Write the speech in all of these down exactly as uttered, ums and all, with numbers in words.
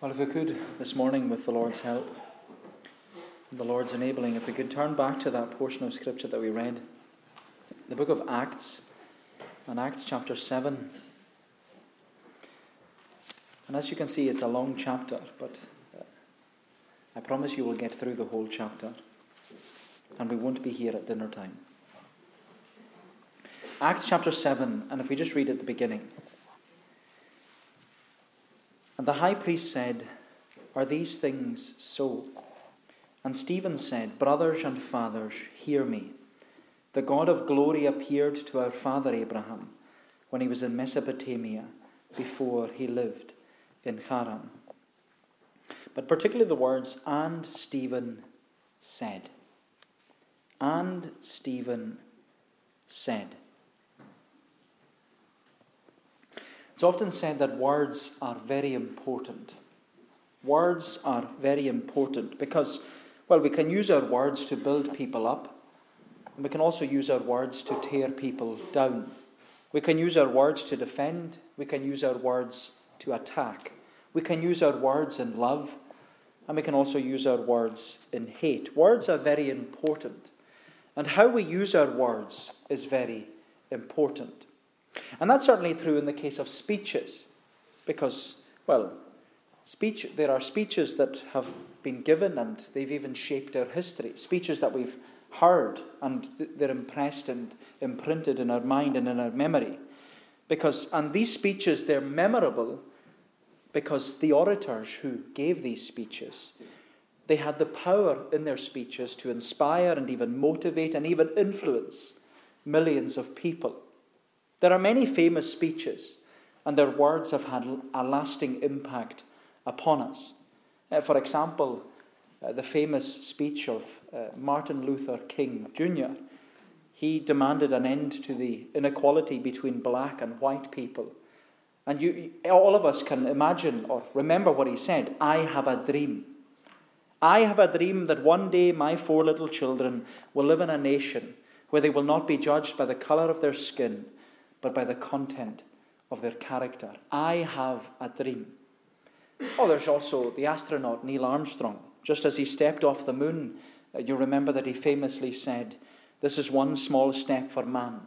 Well, if we could this morning, with the Lord's help and the Lord's enabling, if we could turn back to that portion of Scripture that we read, the book of Acts, and Acts chapter seven. And as you can see, it's a long chapter, but I promise you we'll get through the whole chapter, and we won't be here at dinner time. Acts chapter seven, and if we just read at the beginning. And the high priest said, "Are these things so?" And Stephen said, "Brothers and fathers, hear me. The God of glory appeared to our father Abraham when he was in Mesopotamia, before he lived in Haran." But particularly the words, "and Stephen said." And Stephen said. It's often said that words are very important. Words are very important because, well, we can use our words to build people up, and we can also use our words to tear people down. We can use our words to defend. We can use our words to attack. We can use our words in love, and we can also use our words in hate. Words are very important, and how we use our words is very important. And that's certainly true in the case of speeches, because, well, speech there are speeches that have been given and they've even shaped our history, speeches that we've heard and they're impressed and imprinted in our mind and in our memory. Because, and these speeches, they're memorable because the orators who gave these speeches, they had the power in their speeches to inspire and even motivate and even influence millions of people. There are many famous speeches, and their words have had a lasting impact upon us. Uh, for example, uh, the famous speech of uh, Martin Luther King Junior He demanded an end to the inequality between black and white people. And you, all of us can imagine or remember what he said. "I have a dream. I have a dream that one day my four little children will live in a nation where they will not be judged by the colour of their skin, but by the content of their character. I have a dream." Oh, there's also the astronaut Neil Armstrong. Just as he stepped off the moon, you remember that he famously said, "This is one small step for man,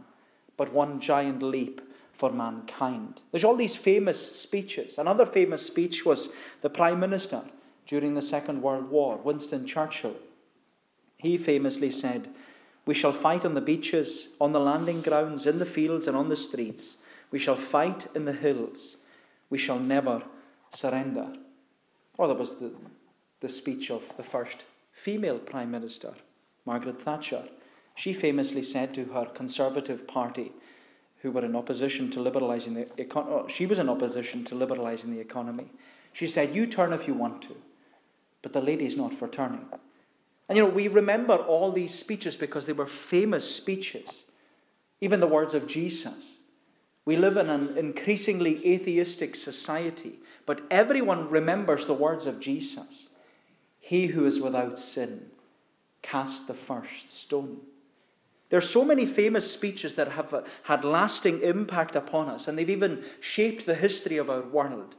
but one giant leap for mankind." There's all these famous speeches. Another famous speech was the Prime Minister during the Second World War, Winston Churchill. He famously said, "We shall fight on the beaches, on the landing grounds, in the fields and on the streets. We shall fight in the hills. We shall never surrender." Or there was the, the speech of the first female Prime Minister, Margaret Thatcher. She famously said to her Conservative Party, who were in opposition to liberalising the economy, she was in opposition to liberalising the economy. She said, "You turn if you want to, but the lady's not for turning." And you know, we remember all these speeches because they were famous speeches. Even the words of Jesus. We live in an increasingly atheistic society, but everyone remembers the words of Jesus. "He who is without sin, cast the first stone." There are so many famous speeches that have had lasting impact upon us, and they've even shaped the history of our world.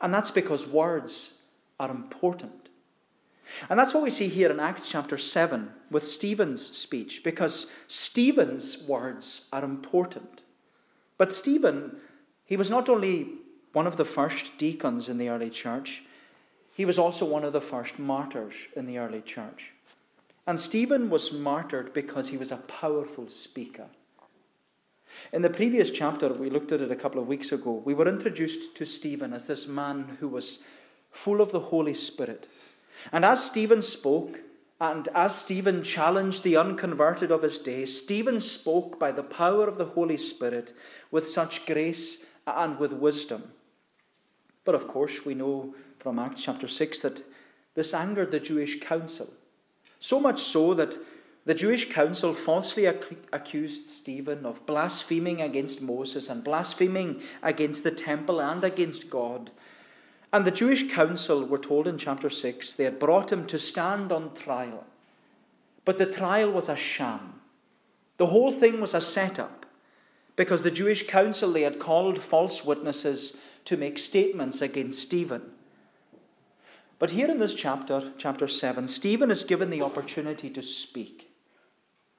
And that's because words are important. And that's what we see here in Acts chapter seven with Stephen's speech, because Stephen's words are important. But Stephen, he was not only one of the first deacons in the early church, he was also one of the first martyrs in the early church. And Stephen was martyred because he was a powerful speaker. In the previous chapter, we looked at it a couple of weeks ago, we were introduced to Stephen as this man who was full of the Holy Spirit. And as Stephen spoke, and as Stephen challenged the unconverted of his day, Stephen spoke by the power of the Holy Spirit with such grace and with wisdom. But of course, we know from Acts chapter six that this angered the Jewish council. So much so that the Jewish council falsely ac- accused Stephen of blaspheming against Moses and blaspheming against the temple and against God. And the Jewish council, we're told in chapter six, they had brought him to stand on trial. But the trial was a sham. The whole thing was a setup, because the Jewish council, they had called false witnesses to make statements against Stephen. But here in this chapter, chapter seven, Stephen is given the opportunity to speak.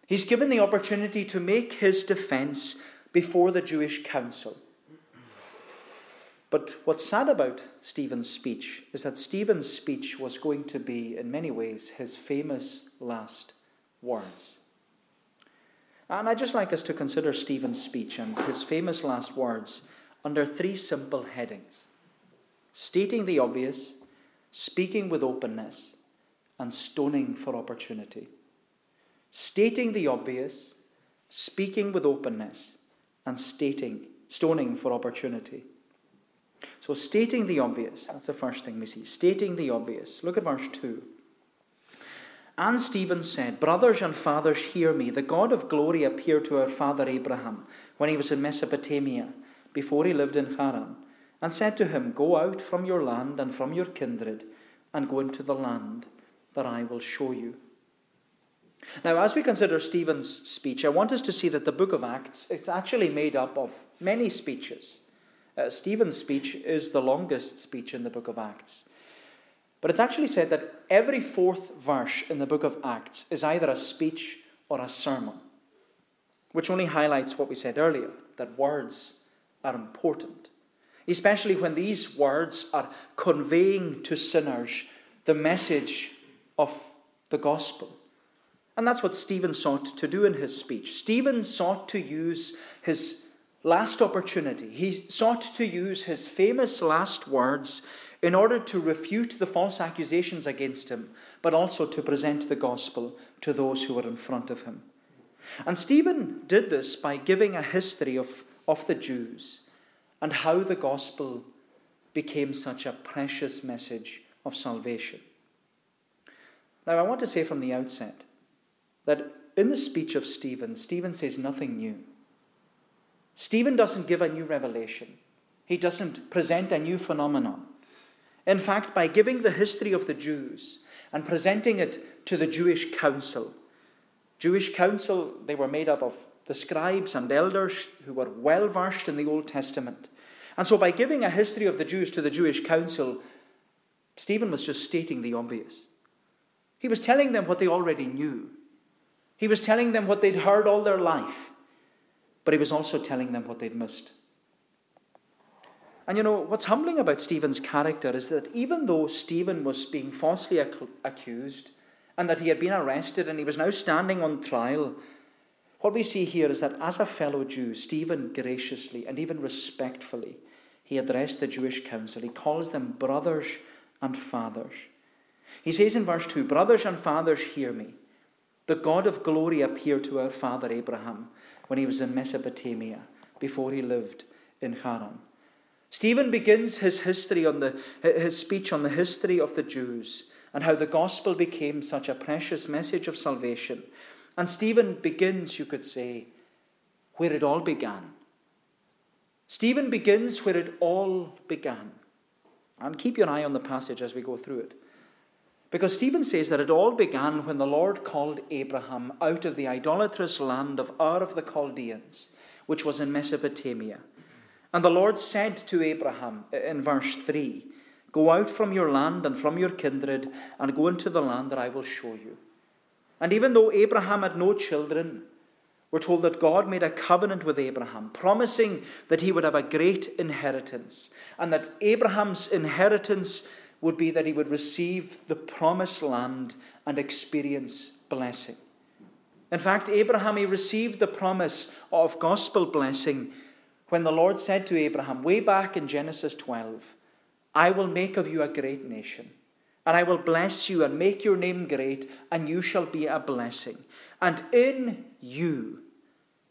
He's given the opportunity to make his defense before the Jewish council. But what's sad about Stephen's speech is that Stephen's speech was going to be, in many ways, his famous last words. And I'd just like us to consider Stephen's speech and his famous last words under three simple headings: stating the obvious, speaking with openness, and stoning for opportunity. Stating the obvious, speaking with openness, and stating, stoning for opportunity. So stating the obvious, that's the first thing we see. Stating the obvious. Look at verse two. And Stephen said, "Brothers and fathers, hear me. The God of glory appeared to our father Abraham when he was in Mesopotamia, before he lived in Haran, and said to him, go out from your land and from your kindred, and go into the land that I will show you." Now, as we consider Stephen's speech, I want us to see that the book of Acts, it's actually made up of many speeches. Uh, Stephen's speech is the longest speech in the book of Acts. But it's actually said that every fourth verse in the book of Acts is either a speech or a sermon, which only highlights what we said earlier, that words are important, especially when these words are conveying to sinners the message of the gospel. And that's what Stephen sought to do in his speech. Stephen sought to use his last opportunity. He sought to use his famous last words in order to refute the false accusations against him, but also to present the gospel to those who were in front of him. And Stephen did this by giving a history of, of the Jews and how the gospel became such a precious message of salvation. Now, I want to say from the outset that in the speech of Stephen, Stephen says nothing new. Stephen doesn't give a new revelation. He doesn't present a new phenomenon. In fact, by giving the history of the Jews and presenting it to the Jewish council, Jewish council, they were made up of the scribes and elders who were well versed in the Old Testament. And so by giving a history of the Jews to the Jewish council, Stephen was just stating the obvious. He was telling them what they already knew. He was telling them what they'd heard all their life, but he was also telling them what they'd missed. And you know, what's humbling about Stephen's character is that even though Stephen was being falsely ac- accused and that he had been arrested and he was now standing on trial, what we see here is that as a fellow Jew, Stephen graciously and even respectfully, he addressed the Jewish council. He calls them brothers and fathers. He says in verse two, "Brothers and fathers, hear me. The God of glory appeared to our father Abraham when he was in Mesopotamia, before he lived in Haran." Stephen begins his history on the, his speech on the history of the Jews and how the gospel became such a precious message of salvation. And Stephen begins, you could say, where it all began. Stephen begins where it all began. And keep your eye on the passage as we go through it, because Stephen says that it all began when the Lord called Abraham out of the idolatrous land of Ur of the Chaldeans, which was in Mesopotamia. And the Lord said to Abraham in verse three, "Go out from your land and from your kindred and go into the land that I will show you." And even though Abraham had no children, we're told that God made a covenant with Abraham, promising that he would have a great inheritance, and that Abraham's inheritance would be that he would receive the promised land and experience blessing. In fact, Abraham, he received the promise of gospel blessing when the Lord said to Abraham, way back in Genesis twelve, "I will make of you a great nation, and I will bless you and make your name great, and you shall be a blessing. And in you,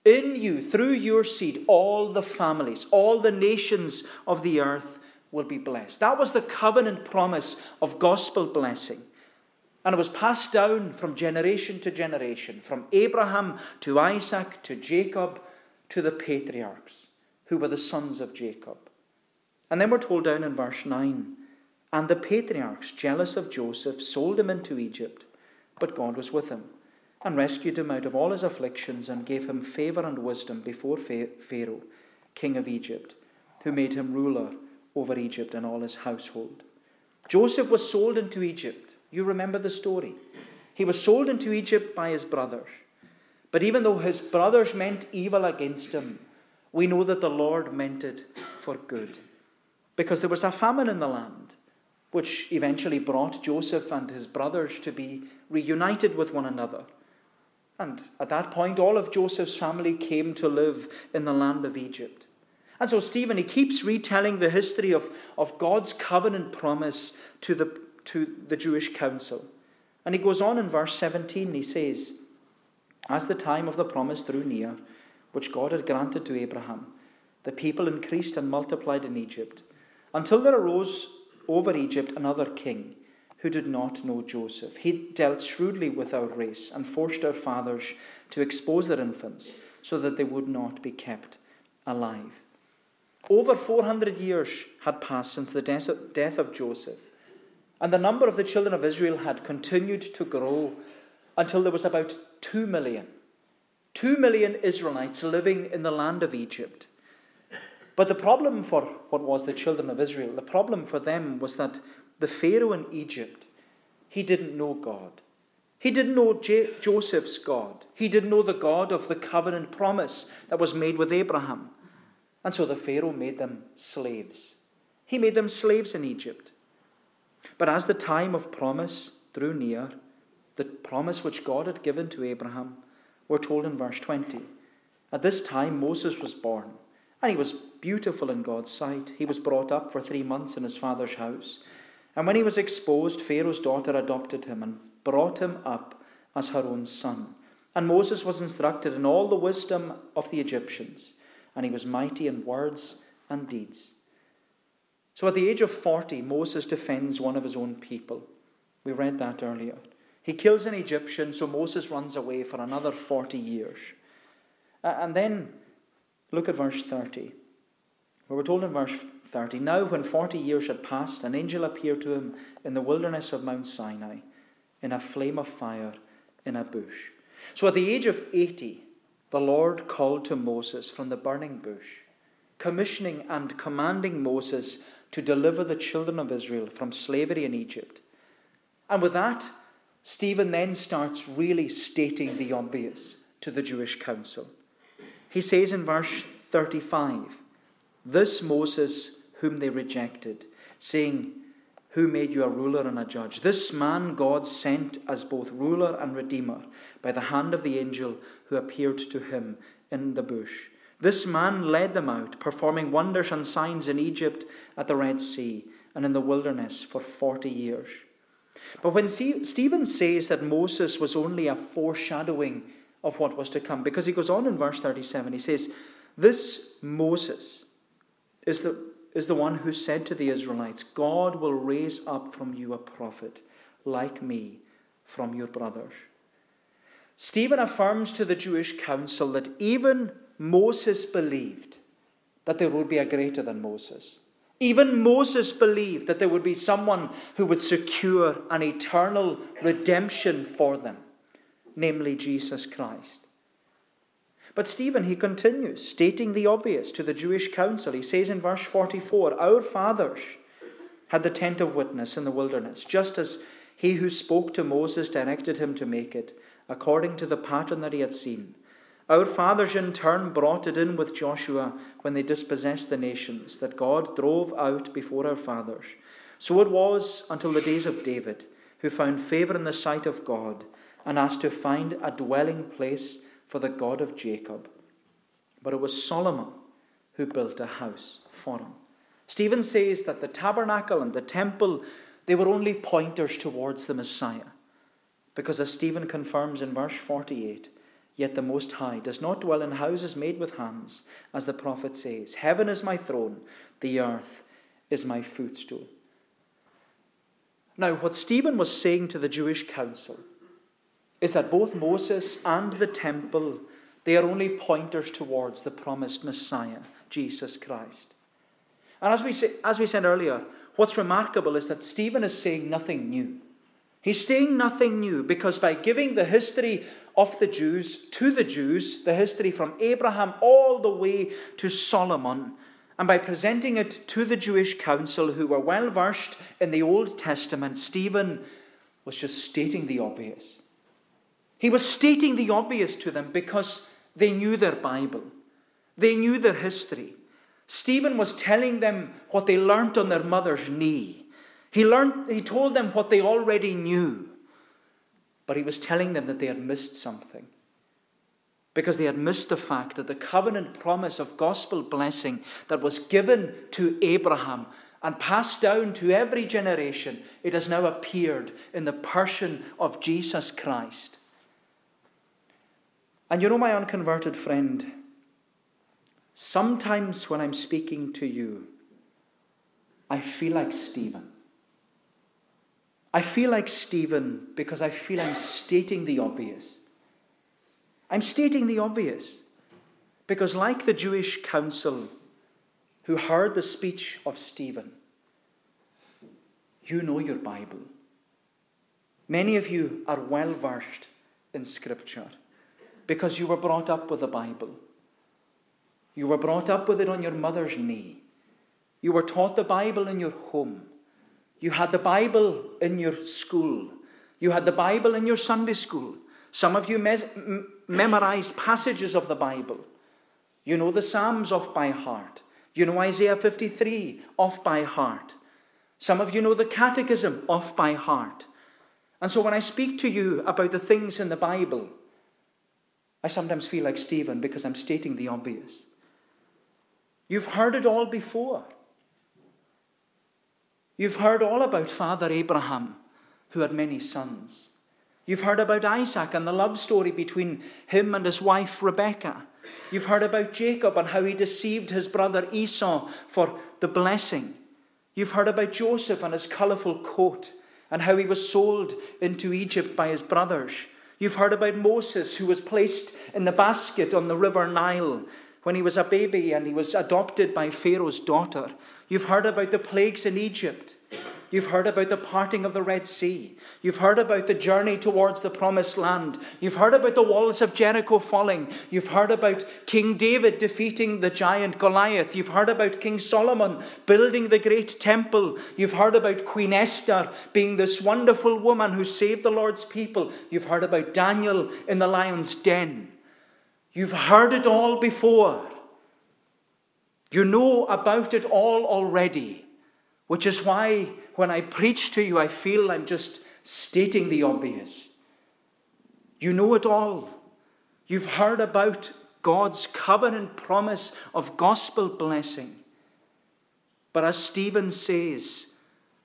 in you, through your seed, all the families, all the nations of the earth will be blessed." That was the covenant promise of gospel blessing. And it was passed down from generation to generation, from Abraham to Isaac to Jacob to the patriarchs, who were the sons of Jacob. And then we're told down in verse nine, "And the patriarchs, jealous of Joseph, sold him into Egypt, but God was with him and rescued him out of all his afflictions and gave him favor and wisdom before Pharaoh, king of Egypt, who made him ruler over Egypt and all his household." Joseph was sold into Egypt. You remember the story. He was sold into Egypt by his brothers. But even though his brothers meant evil against him, we know that the Lord meant it for good. Because there was a famine in the land, which eventually brought Joseph and his brothers to be reunited with one another. And at that point, all of Joseph's family came to live in the land of Egypt. And so Stephen, he keeps retelling the history of, of God's covenant promise to the, to the Jewish council. And he goes on in verse seventeen, he says, "As the time of the promise drew near, which God had granted to Abraham, the people increased and multiplied in Egypt, until there arose over Egypt another king who did not know Joseph. He dealt shrewdly with our race and forced our fathers to expose their infants so that they would not be kept alive." Over four hundred years had passed since the death of Joseph, and the number of the children of Israel had continued to grow until there was about two million. Two million Israelites living in the land of Egypt. But the problem for what was the children of Israel, the problem for them was that the Pharaoh in Egypt, he didn't know God. He didn't know J- Joseph's God. He didn't know the God of the covenant promise that was made with Abraham. And so the Pharaoh made them slaves. He made them slaves in Egypt. But as the time of promise drew near, the promise which God had given to Abraham, we're told in verse twenty, "At this time Moses was born, and he was beautiful in God's sight. He was brought up for three months in his father's house. And when he was exposed, Pharaoh's daughter adopted him and brought him up as her own son. And Moses was instructed in all the wisdom of the Egyptians, and he was mighty in words and deeds." So at the age of forty, Moses defends one of his own people. We read that earlier. He kills an Egyptian, so Moses runs away for another forty years. Uh, and then, look at verse thirty. We were told in verse thirty, "Now when forty years had passed, an angel appeared to him in the wilderness of Mount Sinai, in a flame of fire, in a bush." So at the age of eighty, the Lord called to Moses from the burning bush, commissioning and commanding Moses to deliver the children of Israel from slavery in Egypt. And with that, Stephen then starts really stating the obvious to the Jewish council. He says in verse thirty-five, "This Moses whom they rejected, saying, 'Who made you a ruler and a judge?' This man God sent as both ruler and redeemer by the hand of the angel who appeared to him in the bush. This man led them out, performing wonders and signs in Egypt, at the Red Sea, and in the wilderness for forty years." But when Stephen says that Moses was only a foreshadowing of what was to come, because he goes on in verse thirty-seven, he says, "This Moses is the, is the one who said to the Israelites, 'God will raise up from you a prophet like me from your brothers.'" Stephen affirms to the Jewish council that even Moses believed that there would be a greater than Moses. Even Moses believed that there would be someone who would secure an eternal redemption for them, namely Jesus Christ. But Stephen, he continues, stating the obvious to the Jewish council. He says in verse forty-four, "Our fathers had the tent of witness in the wilderness, just as he who spoke to Moses directed him to make it, according to the pattern that he had seen. Our fathers in turn brought it in with Joshua when they dispossessed the nations that God drove out before our fathers. So it was until the days of David, who found favor in the sight of God and asked to find a dwelling place for the God of Jacob. But it was Solomon who built a house for him." Stephen says that the tabernacle and the temple, they were only pointers towards the Messiah. Because as Stephen confirms in verse forty-eight, "Yet the Most High does not dwell in houses made with hands, as the prophet says, 'Heaven is my throne, the earth is my footstool.'" Now, what Stephen was saying to the Jewish council is that both Moses and the temple, they are only pointers towards the promised Messiah, Jesus Christ. And as we say, as we said earlier, what's remarkable is that Stephen is saying nothing new. He's saying nothing new, because by giving the history of the Jews to the Jews, the history from Abraham all the way to Solomon, and by presenting it to the Jewish council who were well versed in the Old Testament, Stephen was just stating the obvious. He was stating the obvious to them because they knew their Bible. They knew their history. Stephen was telling them what they learnt on their mother's knee. He learned, he told them what they already knew. But he was telling them that they had missed something, because they had missed the fact that the covenant promise of gospel blessing that was given to Abraham and passed down to every generation, it has now appeared in the person of Jesus Christ. And you know, my unconverted friend, sometimes when I'm speaking to you, I feel like Stephen. I feel like Stephen because I feel I'm stating the obvious. I'm stating the obvious because, like the Jewish council who heard the speech of Stephen, you know your Bible. Many of you are well versed in Scripture because you were brought up with the Bible. You were brought up with it on your mother's knee. You were taught the Bible in your home. You had the Bible in your school. You had the Bible in your Sunday school. Some of you mes- m- memorized passages of the Bible. You know the Psalms off by heart. You know Isaiah fifty-three off by heart. Some of you know the Catechism off by heart. And so when I speak to you about the things in the Bible, I sometimes feel like Stephen because I'm stating the obvious. You've heard it all before. You've heard all about Father Abraham, who had many sons. You've heard about Isaac and the love story between him and his wife Rebekah. You've heard about Jacob and how he deceived his brother Esau for the blessing. You've heard about Joseph and his colourful coat and how he was sold into Egypt by his brothers. You've heard about Moses, who was placed in the basket on the river Nile when he was a baby and he was adopted by Pharaoh's daughter. You've heard about the plagues in Egypt. You've heard about the parting of the Red Sea. You've heard about the journey towards the promised land. You've heard about the walls of Jericho falling. You've heard about King David defeating the giant Goliath. You've heard about King Solomon building the great temple. You've heard about Queen Esther being this wonderful woman who saved the Lord's people. You've heard about Daniel in the lion's den. You've heard it all before. You know about it all already, which is why when I preach to you, I feel I'm just stating the obvious. You know it all. You've heard about God's covenant promise of gospel blessing. But as Stephen says,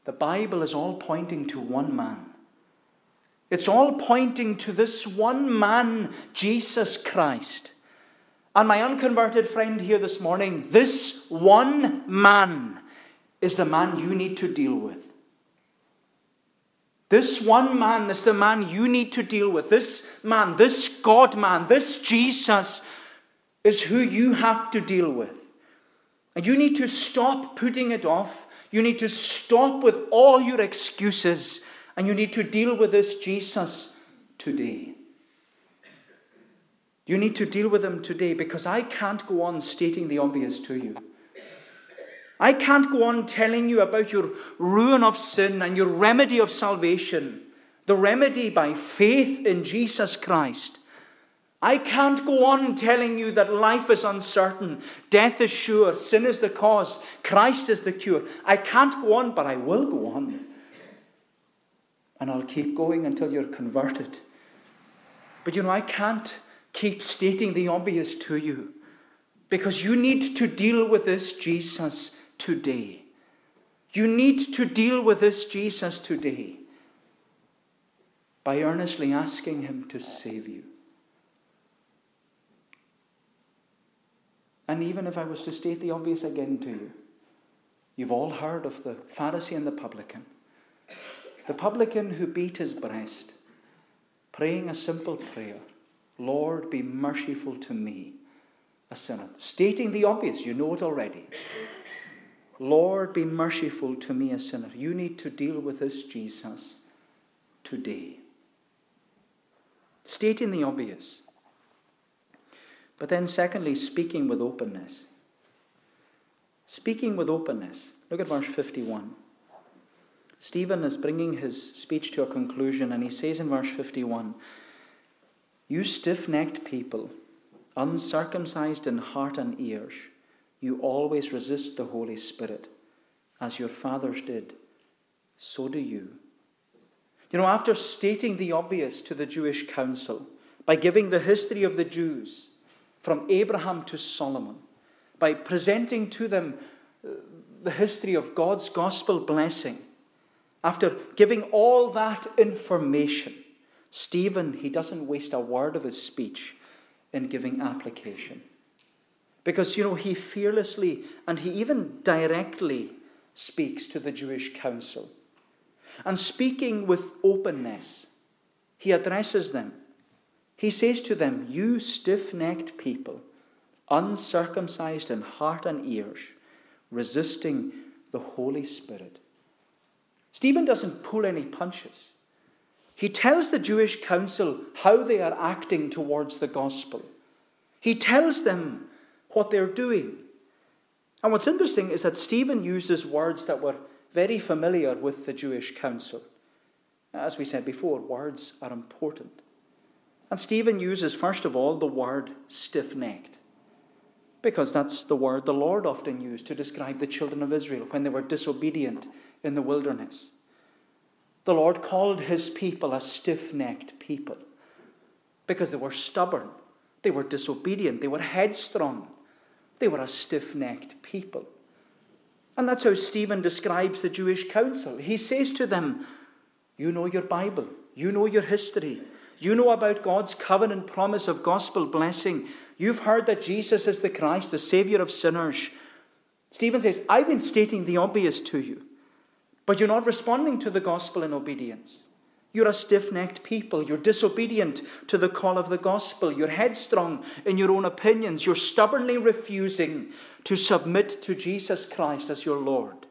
the Bible is all pointing to one man. It's all pointing to this one man, Jesus Christ. And my unconverted friend here this morning, this one man is the man you need to deal with. This one man is the man you need to deal with. This man, this God man, this Jesus is who you have to deal with. And you need to stop putting it off. You need to stop with all your excuses. And you need to deal with this Jesus today. You need to deal with him today, because I can't go on stating the obvious to you. I can't go on telling you about your ruin of sin and your remedy of salvation, the remedy by faith in Jesus Christ. I can't go on telling you that life is uncertain, death is sure, sin is the cause, Christ is the cure. I can't go on, but I will go on. And I'll keep going until you're converted. But you know, I can't keep stating the obvious to you, because you need to deal with this Jesus today. You need to deal with this Jesus today by earnestly asking him to save you. And even if I was to state the obvious again to you, you've all heard of the Pharisee and the publican. The publican who beat his breast, praying a simple prayer, "Lord, be merciful to me, a sinner." Stating the obvious, you know it already. Lord, be merciful to me, a sinner. You need to deal with this Jesus today. Stating the obvious. But then secondly, speaking with openness. speaking with openness. Look at verse fifty-one. Stephen is bringing his speech to a conclusion, and he says in verse fifty-one, "You stiff-necked people, uncircumcised in heart and ears, you always resist the Holy Spirit. As your fathers did, so do you." You know, after stating the obvious to the Jewish council, by giving the history of the Jews from Abraham to Solomon, by presenting to them the history of God's gospel blessing, after giving all that information, Stephen, he doesn't waste a word of his speech in giving application. Because, you know, he fearlessly and he even directly speaks to the Jewish council. And speaking with openness, he addresses them. He says to them, "You stiff-necked people, uncircumcised in heart and ears, resisting the Holy Spirit." Stephen doesn't pull any punches. He tells the Jewish council how they are acting towards the gospel. He tells them what they're doing. And what's interesting is that Stephen uses words that were very familiar with the Jewish council. As we said before, words are important. And Stephen uses, first of all, the word stiff-necked, because that's the word the Lord often used to describe the children of Israel when they were disobedient in the wilderness. The Lord called his people a stiff-necked people because they were stubborn, they were disobedient, they were headstrong, they were a stiff-necked people. And that's how Stephen describes the Jewish council. He says to them, "You know your Bible, you know your history, you know about God's covenant promise of gospel blessing. You've heard that Jesus is the Christ, the Savior of sinners." Stephen says, "I've been stating the obvious to you, but you're not responding to the gospel in obedience. You're a stiff-necked people. You're disobedient to the call of the gospel. You're headstrong in your own opinions. You're stubbornly refusing to submit to Jesus Christ as your Lord.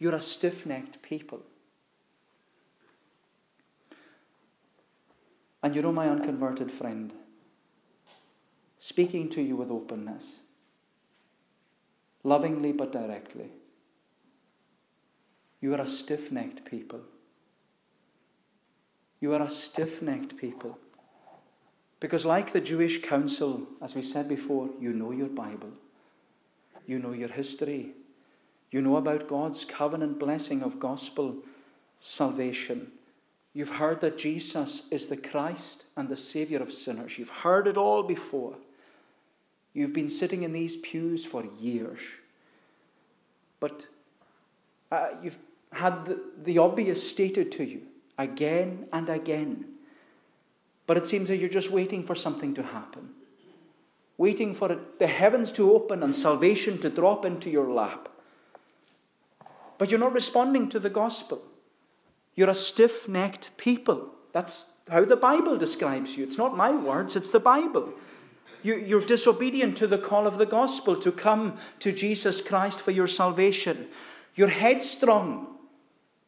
You're a stiff-necked people." And you know, my unconverted friend, speaking to you with openness, lovingly but directly, you are a stiff-necked people. You are a stiff-necked people. Because like the Jewish council, as we said before, you know your Bible. You know your history. You know about God's covenant blessing of gospel salvation. You've heard that Jesus is the Christ and the Savior of sinners. You've heard it all before. You've been sitting in these pews for years. But uh, you've had the, the obvious stated to you again and again. But it seems that you're just waiting for something to happen. Waiting for it, the heavens to open and salvation to drop into your lap. But you're not responding to the gospel. You're a stiff-necked people. That's how the Bible describes you. It's not my words, it's the Bible. You, you're disobedient to the call of the gospel to come to Jesus Christ for your salvation. You're headstrong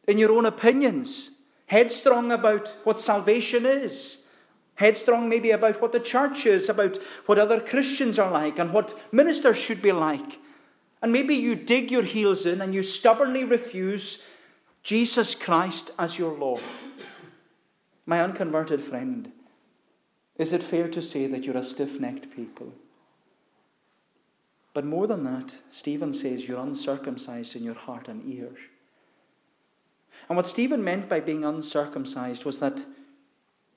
in your own opinions. Headstrong about what salvation is. Headstrong maybe about what the church is, about what other Christians are like and what ministers should be like. And maybe you dig your heels in and you stubbornly refuse Jesus Christ as your Lord. My unconverted friend, is it fair to say that you're a stiff-necked people? But more than that, Stephen says you're uncircumcised in your heart and ears. And what Stephen meant by being uncircumcised was that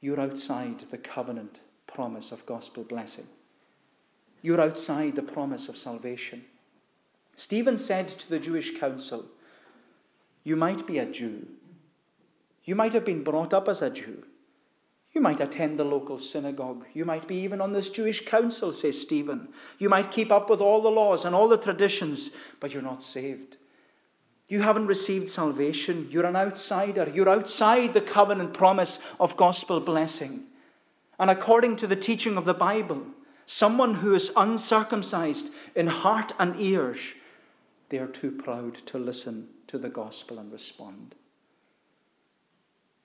you're outside the covenant promise of gospel blessing. You're outside the promise of salvation. Stephen said to the Jewish council, "You might be a Jew. You might have been brought up as a Jew. You might attend the local synagogue. You might be even on this Jewish council," says Stephen. "You might keep up with all the laws and all the traditions, but you're not saved. You haven't received salvation. You're an outsider. You're outside the covenant promise of gospel blessing." And according to the teaching of the Bible, someone who is uncircumcised in heart and ears, they are too proud to listen to the gospel and respond.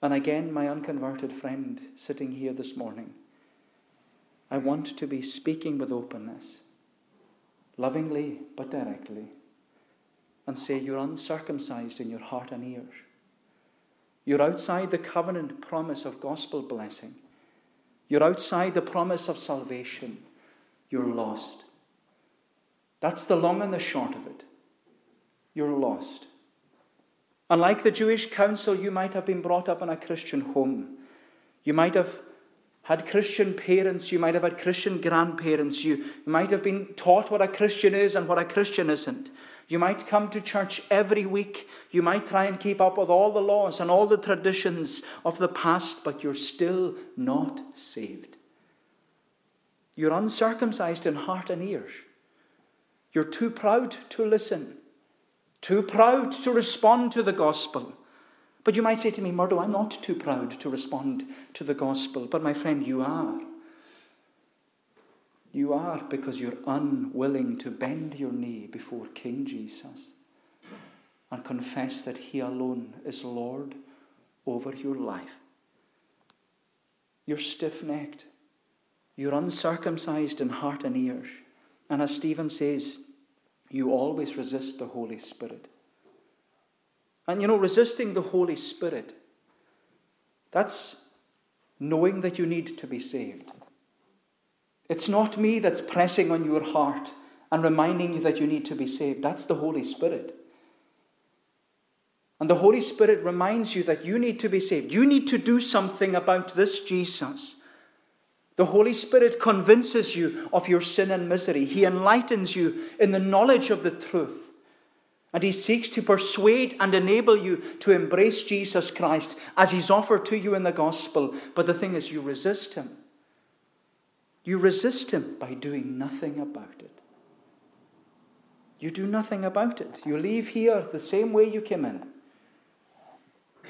And again, my unconverted friend sitting here this morning, I want to be speaking with openness, lovingly but directly, and say, "You're uncircumcised in your heart and ear. You're outside the covenant promise of gospel blessing. You're outside the promise of salvation. You're lost." That's the long and the short of it. You're lost. And like the Jewish council, you might have been brought up in a Christian home. You might have had Christian parents. You might have had Christian grandparents. You might have been taught what a Christian is and what a Christian isn't. You might come to church every week. You might try and keep up with all the laws and all the traditions of the past, but you're still not saved. You're uncircumcised in heart and ears. You're too proud to listen, too proud to respond to the gospel. But you might say to me, "Murdo, I'm not too proud to respond to the gospel." But my friend, you are. You are, because you're unwilling to bend your knee before King Jesus and confess that he alone is Lord over your life. You're stiff-necked. You're uncircumcised in heart and ears. And as Stephen says, you always resist the Holy Spirit. And you know, resisting the Holy Spirit, that's knowing that you need to be saved. It's not me that's pressing on your heart and reminding you that you need to be saved. That's the Holy Spirit. And the Holy Spirit reminds you that you need to be saved. You need to do something about this Jesus. The Holy Spirit convinces you of your sin and misery. He enlightens you in the knowledge of the truth. And he seeks to persuade and enable you to embrace Jesus Christ as he's offered to you in the gospel. But the thing is, you resist him. You resist him by doing nothing about it. You do nothing about it. You leave here the same way you came in.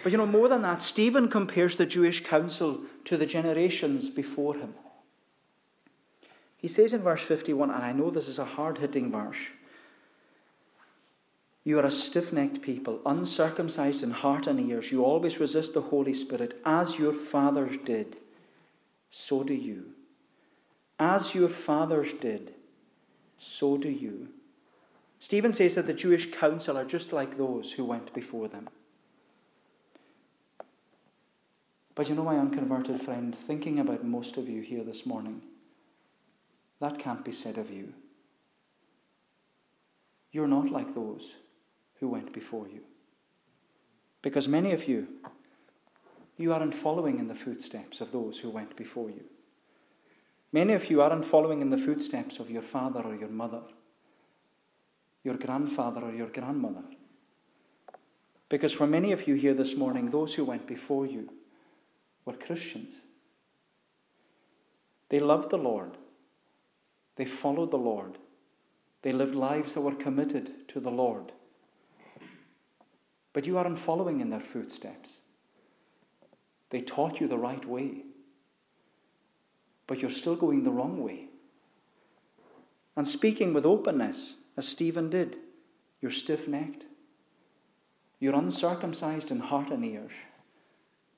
But you know, more than that, Stephen compares the Jewish council to the generations before him. He says in verse fifty-one, and I know this is a hard-hitting verse, "You are a stiff-necked people, uncircumcised in heart and ears. You always resist the Holy Spirit. As your fathers did, so do you. As your fathers did, so do you." Stephen says that the Jewish council are just like those who went before them. But you know, my unconverted friend, thinking about most of you here this morning, that can't be said of you. You're not like those who went before you. Because many of you, you aren't following in the footsteps of those who went before you. Many of you aren't following in the footsteps of your father or your mother, your grandfather or your grandmother. Because for many of you here this morning, those who went before you were Christians. They loved the Lord. They followed the Lord. They lived lives that were committed to the Lord. But you aren't following in their footsteps. They taught you the right way, but you're still going the wrong way. And speaking with openness, as Stephen did, you're stiff-necked. You're uncircumcised in heart and ears.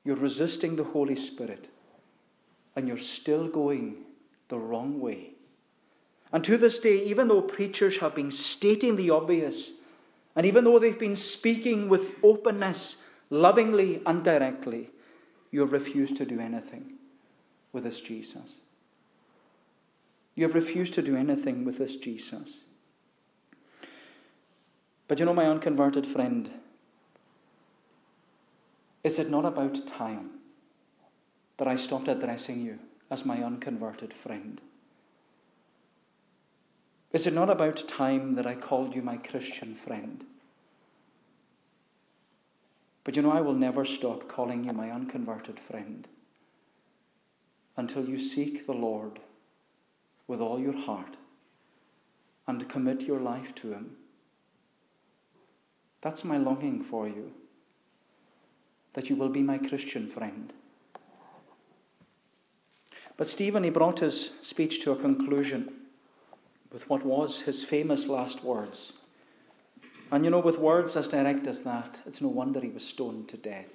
You're resisting the Holy Spirit, and you're still going the wrong way. And to this day, even though preachers have been stating the obvious, and even though they've been speaking with openness, lovingly and directly, you have refused to do anything with this Jesus. You have refused to do anything with this Jesus. But you know, my unconverted friend, is it not about time that I stopped addressing you as my unconverted friend? Is it not about time that I called you my Christian friend? But you know, I will never stop calling you my unconverted friend until you seek the Lord with all your heart and commit your life to him. That's my longing for you, that you will be my Christian friend. But Stephen, he brought his speech to a conclusion with what was his famous last words. And you know, with words as direct as that, it's no wonder he was stoned to death.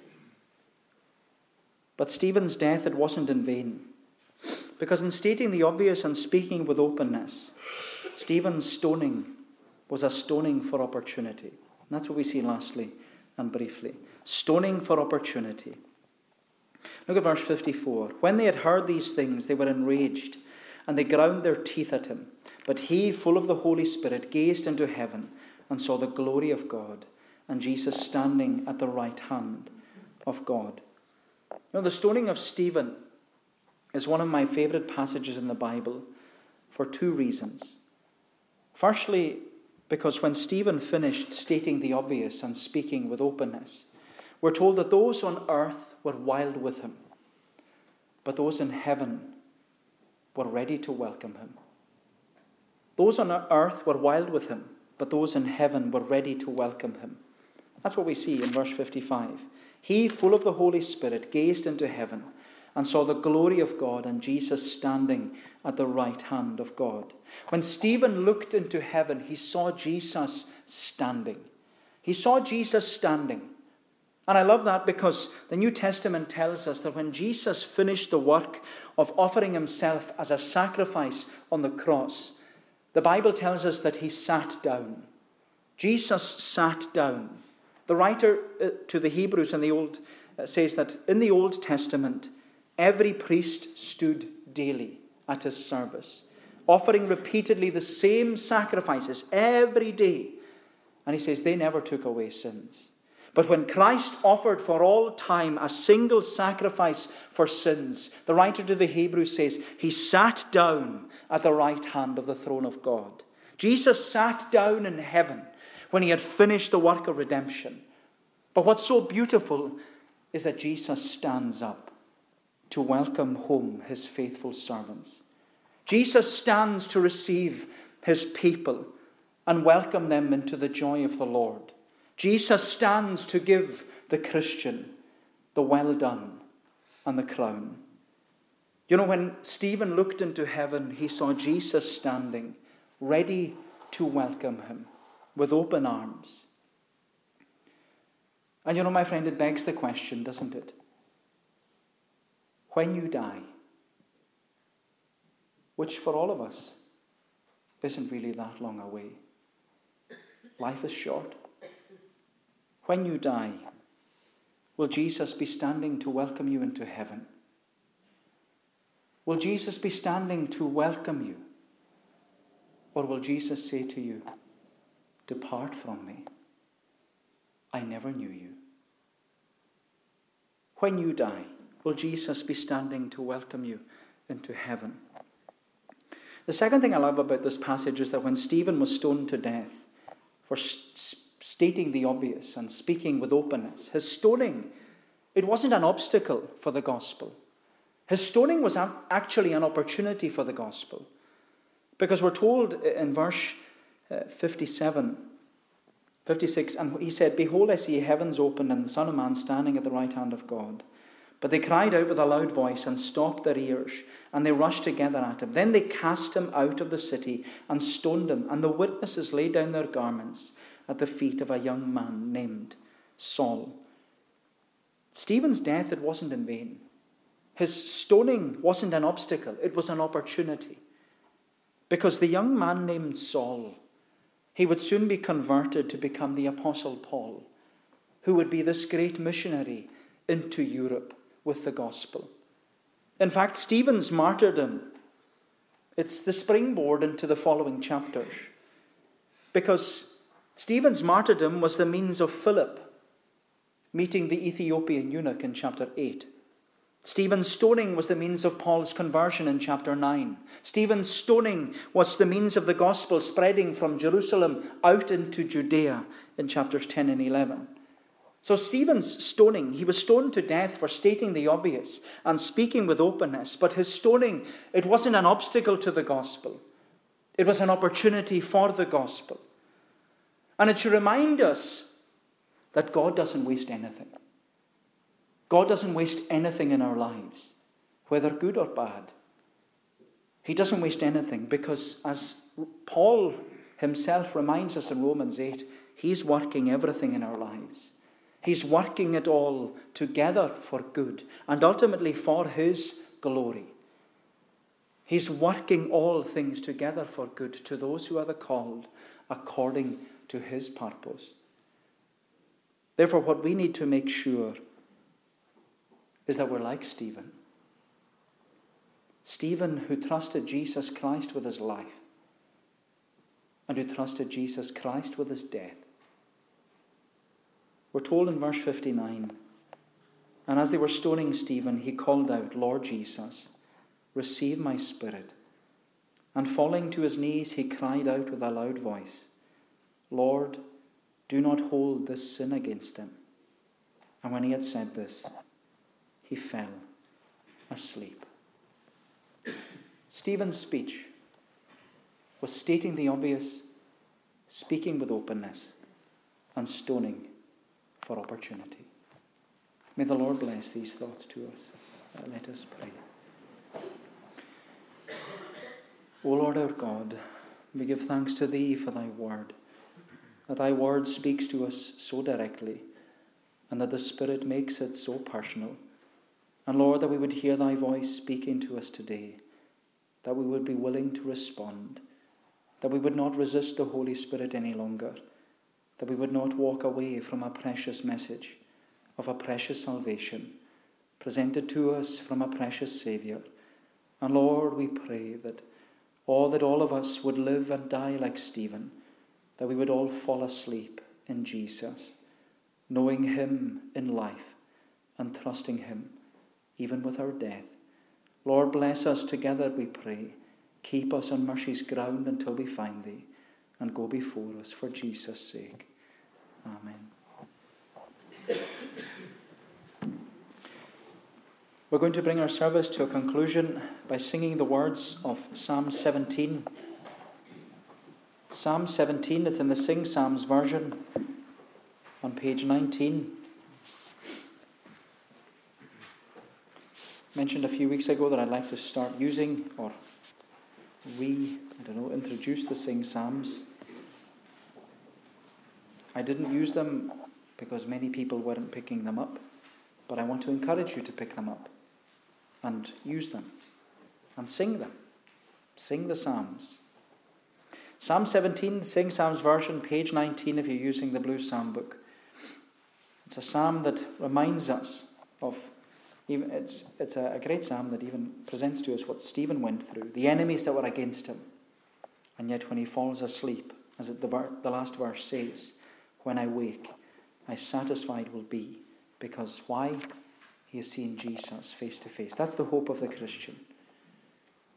But Stephen's death, it wasn't in vain. Because in stating the obvious and speaking with openness, Stephen's stoning was a stoning for opportunity. And that's what we see lastly and briefly. Stoning for opportunity. Look at verse fifty-four. When they had heard these things, they were enraged, and they ground their teeth at him. But he, full of the Holy Spirit, gazed into heaven and saw the glory of God, and Jesus standing at the right hand of God. Now, the stoning of Stephen is one of my favourite passages in the Bible for two reasons. Firstly, because when Stephen finished stating the obvious and speaking with openness, we're told that those on earth were wild with him, but those in heaven were ready to welcome him. Those on earth were wild with him, but those in heaven were ready to welcome him. That's what we see in verse fifty-five. He, full of the Holy Spirit, gazed into heaven and saw the glory of God and Jesus standing at the right hand of God. When Stephen looked into heaven, he saw Jesus standing. He saw Jesus standing. And I love that because the New Testament tells us that when Jesus finished the work of offering himself as a sacrifice on the cross, the Bible tells us that he sat down. Jesus sat down. The writer to the Hebrews in the Old uh, says that in the Old Testament, every priest stood daily at his service, offering repeatedly the same sacrifices every day. And he says they never took away sins. But when Christ offered for all time a single sacrifice for sins, the writer to the Hebrews says he sat down at the right hand of the throne of God. Jesus sat down in heaven when he had finished the work of redemption. But what's so beautiful is that Jesus stands up to welcome home his faithful servants. Jesus stands to receive his people and welcome them into the joy of the Lord. Jesus stands to give the Christian the well done and the crown. You know, when Stephen looked into heaven, he saw Jesus standing, ready to welcome him with open arms. And you know, my friend, it begs the question, doesn't it? When you die, which for all of us isn't really that long away. Life is short. When you die, will Jesus be standing to welcome you into heaven? Will Jesus be standing to welcome you? Or will Jesus say to you, "Depart from me. I never knew you"? When you die, will Jesus be standing to welcome you into heaven? The second thing I love about this passage is that when Stephen was stoned to death for st- stating the obvious and speaking with openness, his stoning, it wasn't an obstacle for the gospel. His stoning was actually an opportunity for the gospel. Because we're told in verse Uh, fifty-seven, fifty-six, and he said, "Behold, I see heavens opened and the Son of Man standing at the right hand of God." But they cried out with a loud voice and stopped their ears, and they rushed together at him. Then they cast him out of the city and stoned him, and the witnesses laid down their garments at the feet of a young man named Saul. Stephen's death, it wasn't in vain. His stoning wasn't an obstacle, it was an opportunity. Because the young man named Saul, he would soon be converted to become the Apostle Paul, who would be this great missionary into Europe with the gospel. In fact, Stephen's martyrdom, it's the springboard into the following chapters, because Stephen's martyrdom was the means of Philip meeting the Ethiopian eunuch in chapter eight. Stephen's stoning was the means of Paul's conversion in chapter nine. Stephen's stoning was the means of the gospel spreading from Jerusalem out into Judea in chapters ten and eleven. So Stephen's stoning, he was stoned to death for stating the obvious and speaking with openness. But his stoning, it wasn't an obstacle to the gospel. It was an opportunity for the gospel. And it should remind us that God doesn't waste anything. God doesn't waste anything in our lives, whether good or bad. He doesn't waste anything because, as Paul himself reminds us in Romans eight, he's working everything in our lives. He's working it all together for good and ultimately for his glory. He's working all things together for good to those who are the called according to his purpose. Therefore, what we need to make sure is that we're like Stephen. Stephen, who trusted Jesus Christ with his life and who trusted Jesus Christ with his death. We're told in verse fifty-nine, and as they were stoning Stephen, he called out, "Lord Jesus, receive my spirit." And falling to his knees, he cried out with a loud voice, "Lord, do not hold this sin against them." And when he had said this, he fell asleep. Stephen's speech was stating the obvious, speaking with openness, and stoning for opportunity. May the Lord bless these thoughts to us. Uh, let us pray. O Lord our God, we give thanks to Thee for Thy word, that Thy word speaks to us so directly, and that the Spirit makes it so personal. And Lord, that we would hear Thy voice speaking to us today, that we would be willing to respond, that we would not resist the Holy Spirit any longer, that we would not walk away from a precious message of a precious salvation presented to us from a precious Saviour. And Lord, we pray that all that all of us would live and die like Stephen, that we would all fall asleep in Jesus, knowing Him in life and trusting Him, even with our death. Lord, bless us together, we pray. Keep us on mercy's ground until we find Thee, and go before us for Jesus' sake. Amen. We're going to bring our service to a conclusion by singing the words of Psalm seventeen. Psalm seventeen, it's in the Sing Psalms version on page nineteen. Mentioned a few weeks ago that I'd like to start using or re, I don't know, introduce the Sing Psalms. I didn't use them because many people weren't picking them up, but I want to encourage you to pick them up and use them and sing them. Sing the Psalms. Psalm seventeen, Sing Psalms version, page nineteen if you're using the Blue Psalm book. It's a psalm that reminds us of, even it's it's a great psalm that even presents to us what Stephen went through, the enemies that were against him. And yet when he falls asleep, as the, ver- the last verse says, "When I wake, I satisfied will be," because why? He has seen Jesus face to face. That's the hope of the Christian,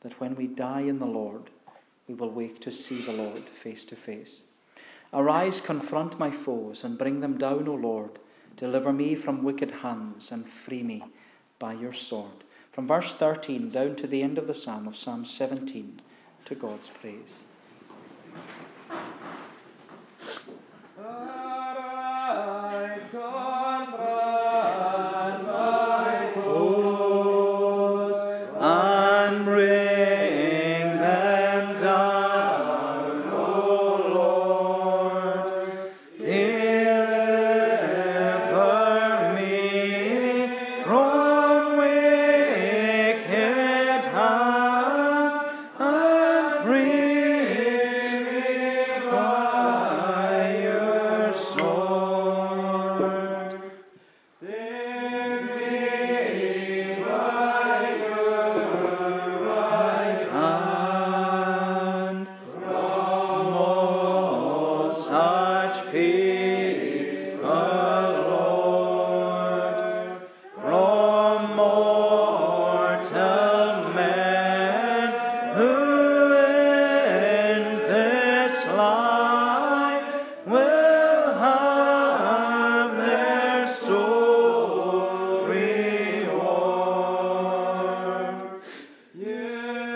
that when we die in the Lord, we will wake to see the Lord face to face. "Arise, confront my foes, and bring them down, O Lord. Deliver me from wicked hands, and free me by your sword." From verse thirteen down to the end of the psalm of Psalm seventeen, to God's praise.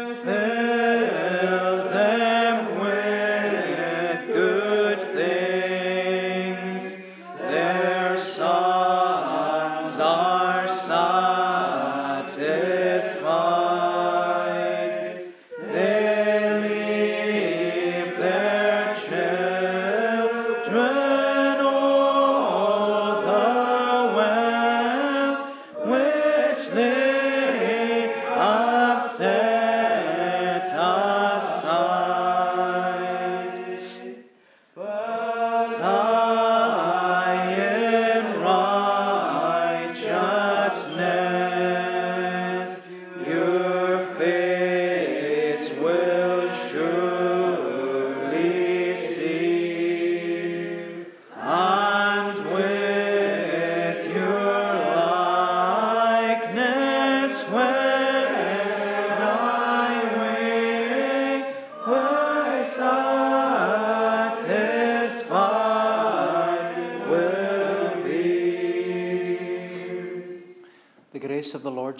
Fill them with good things. grace of the Lord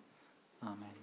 Amen.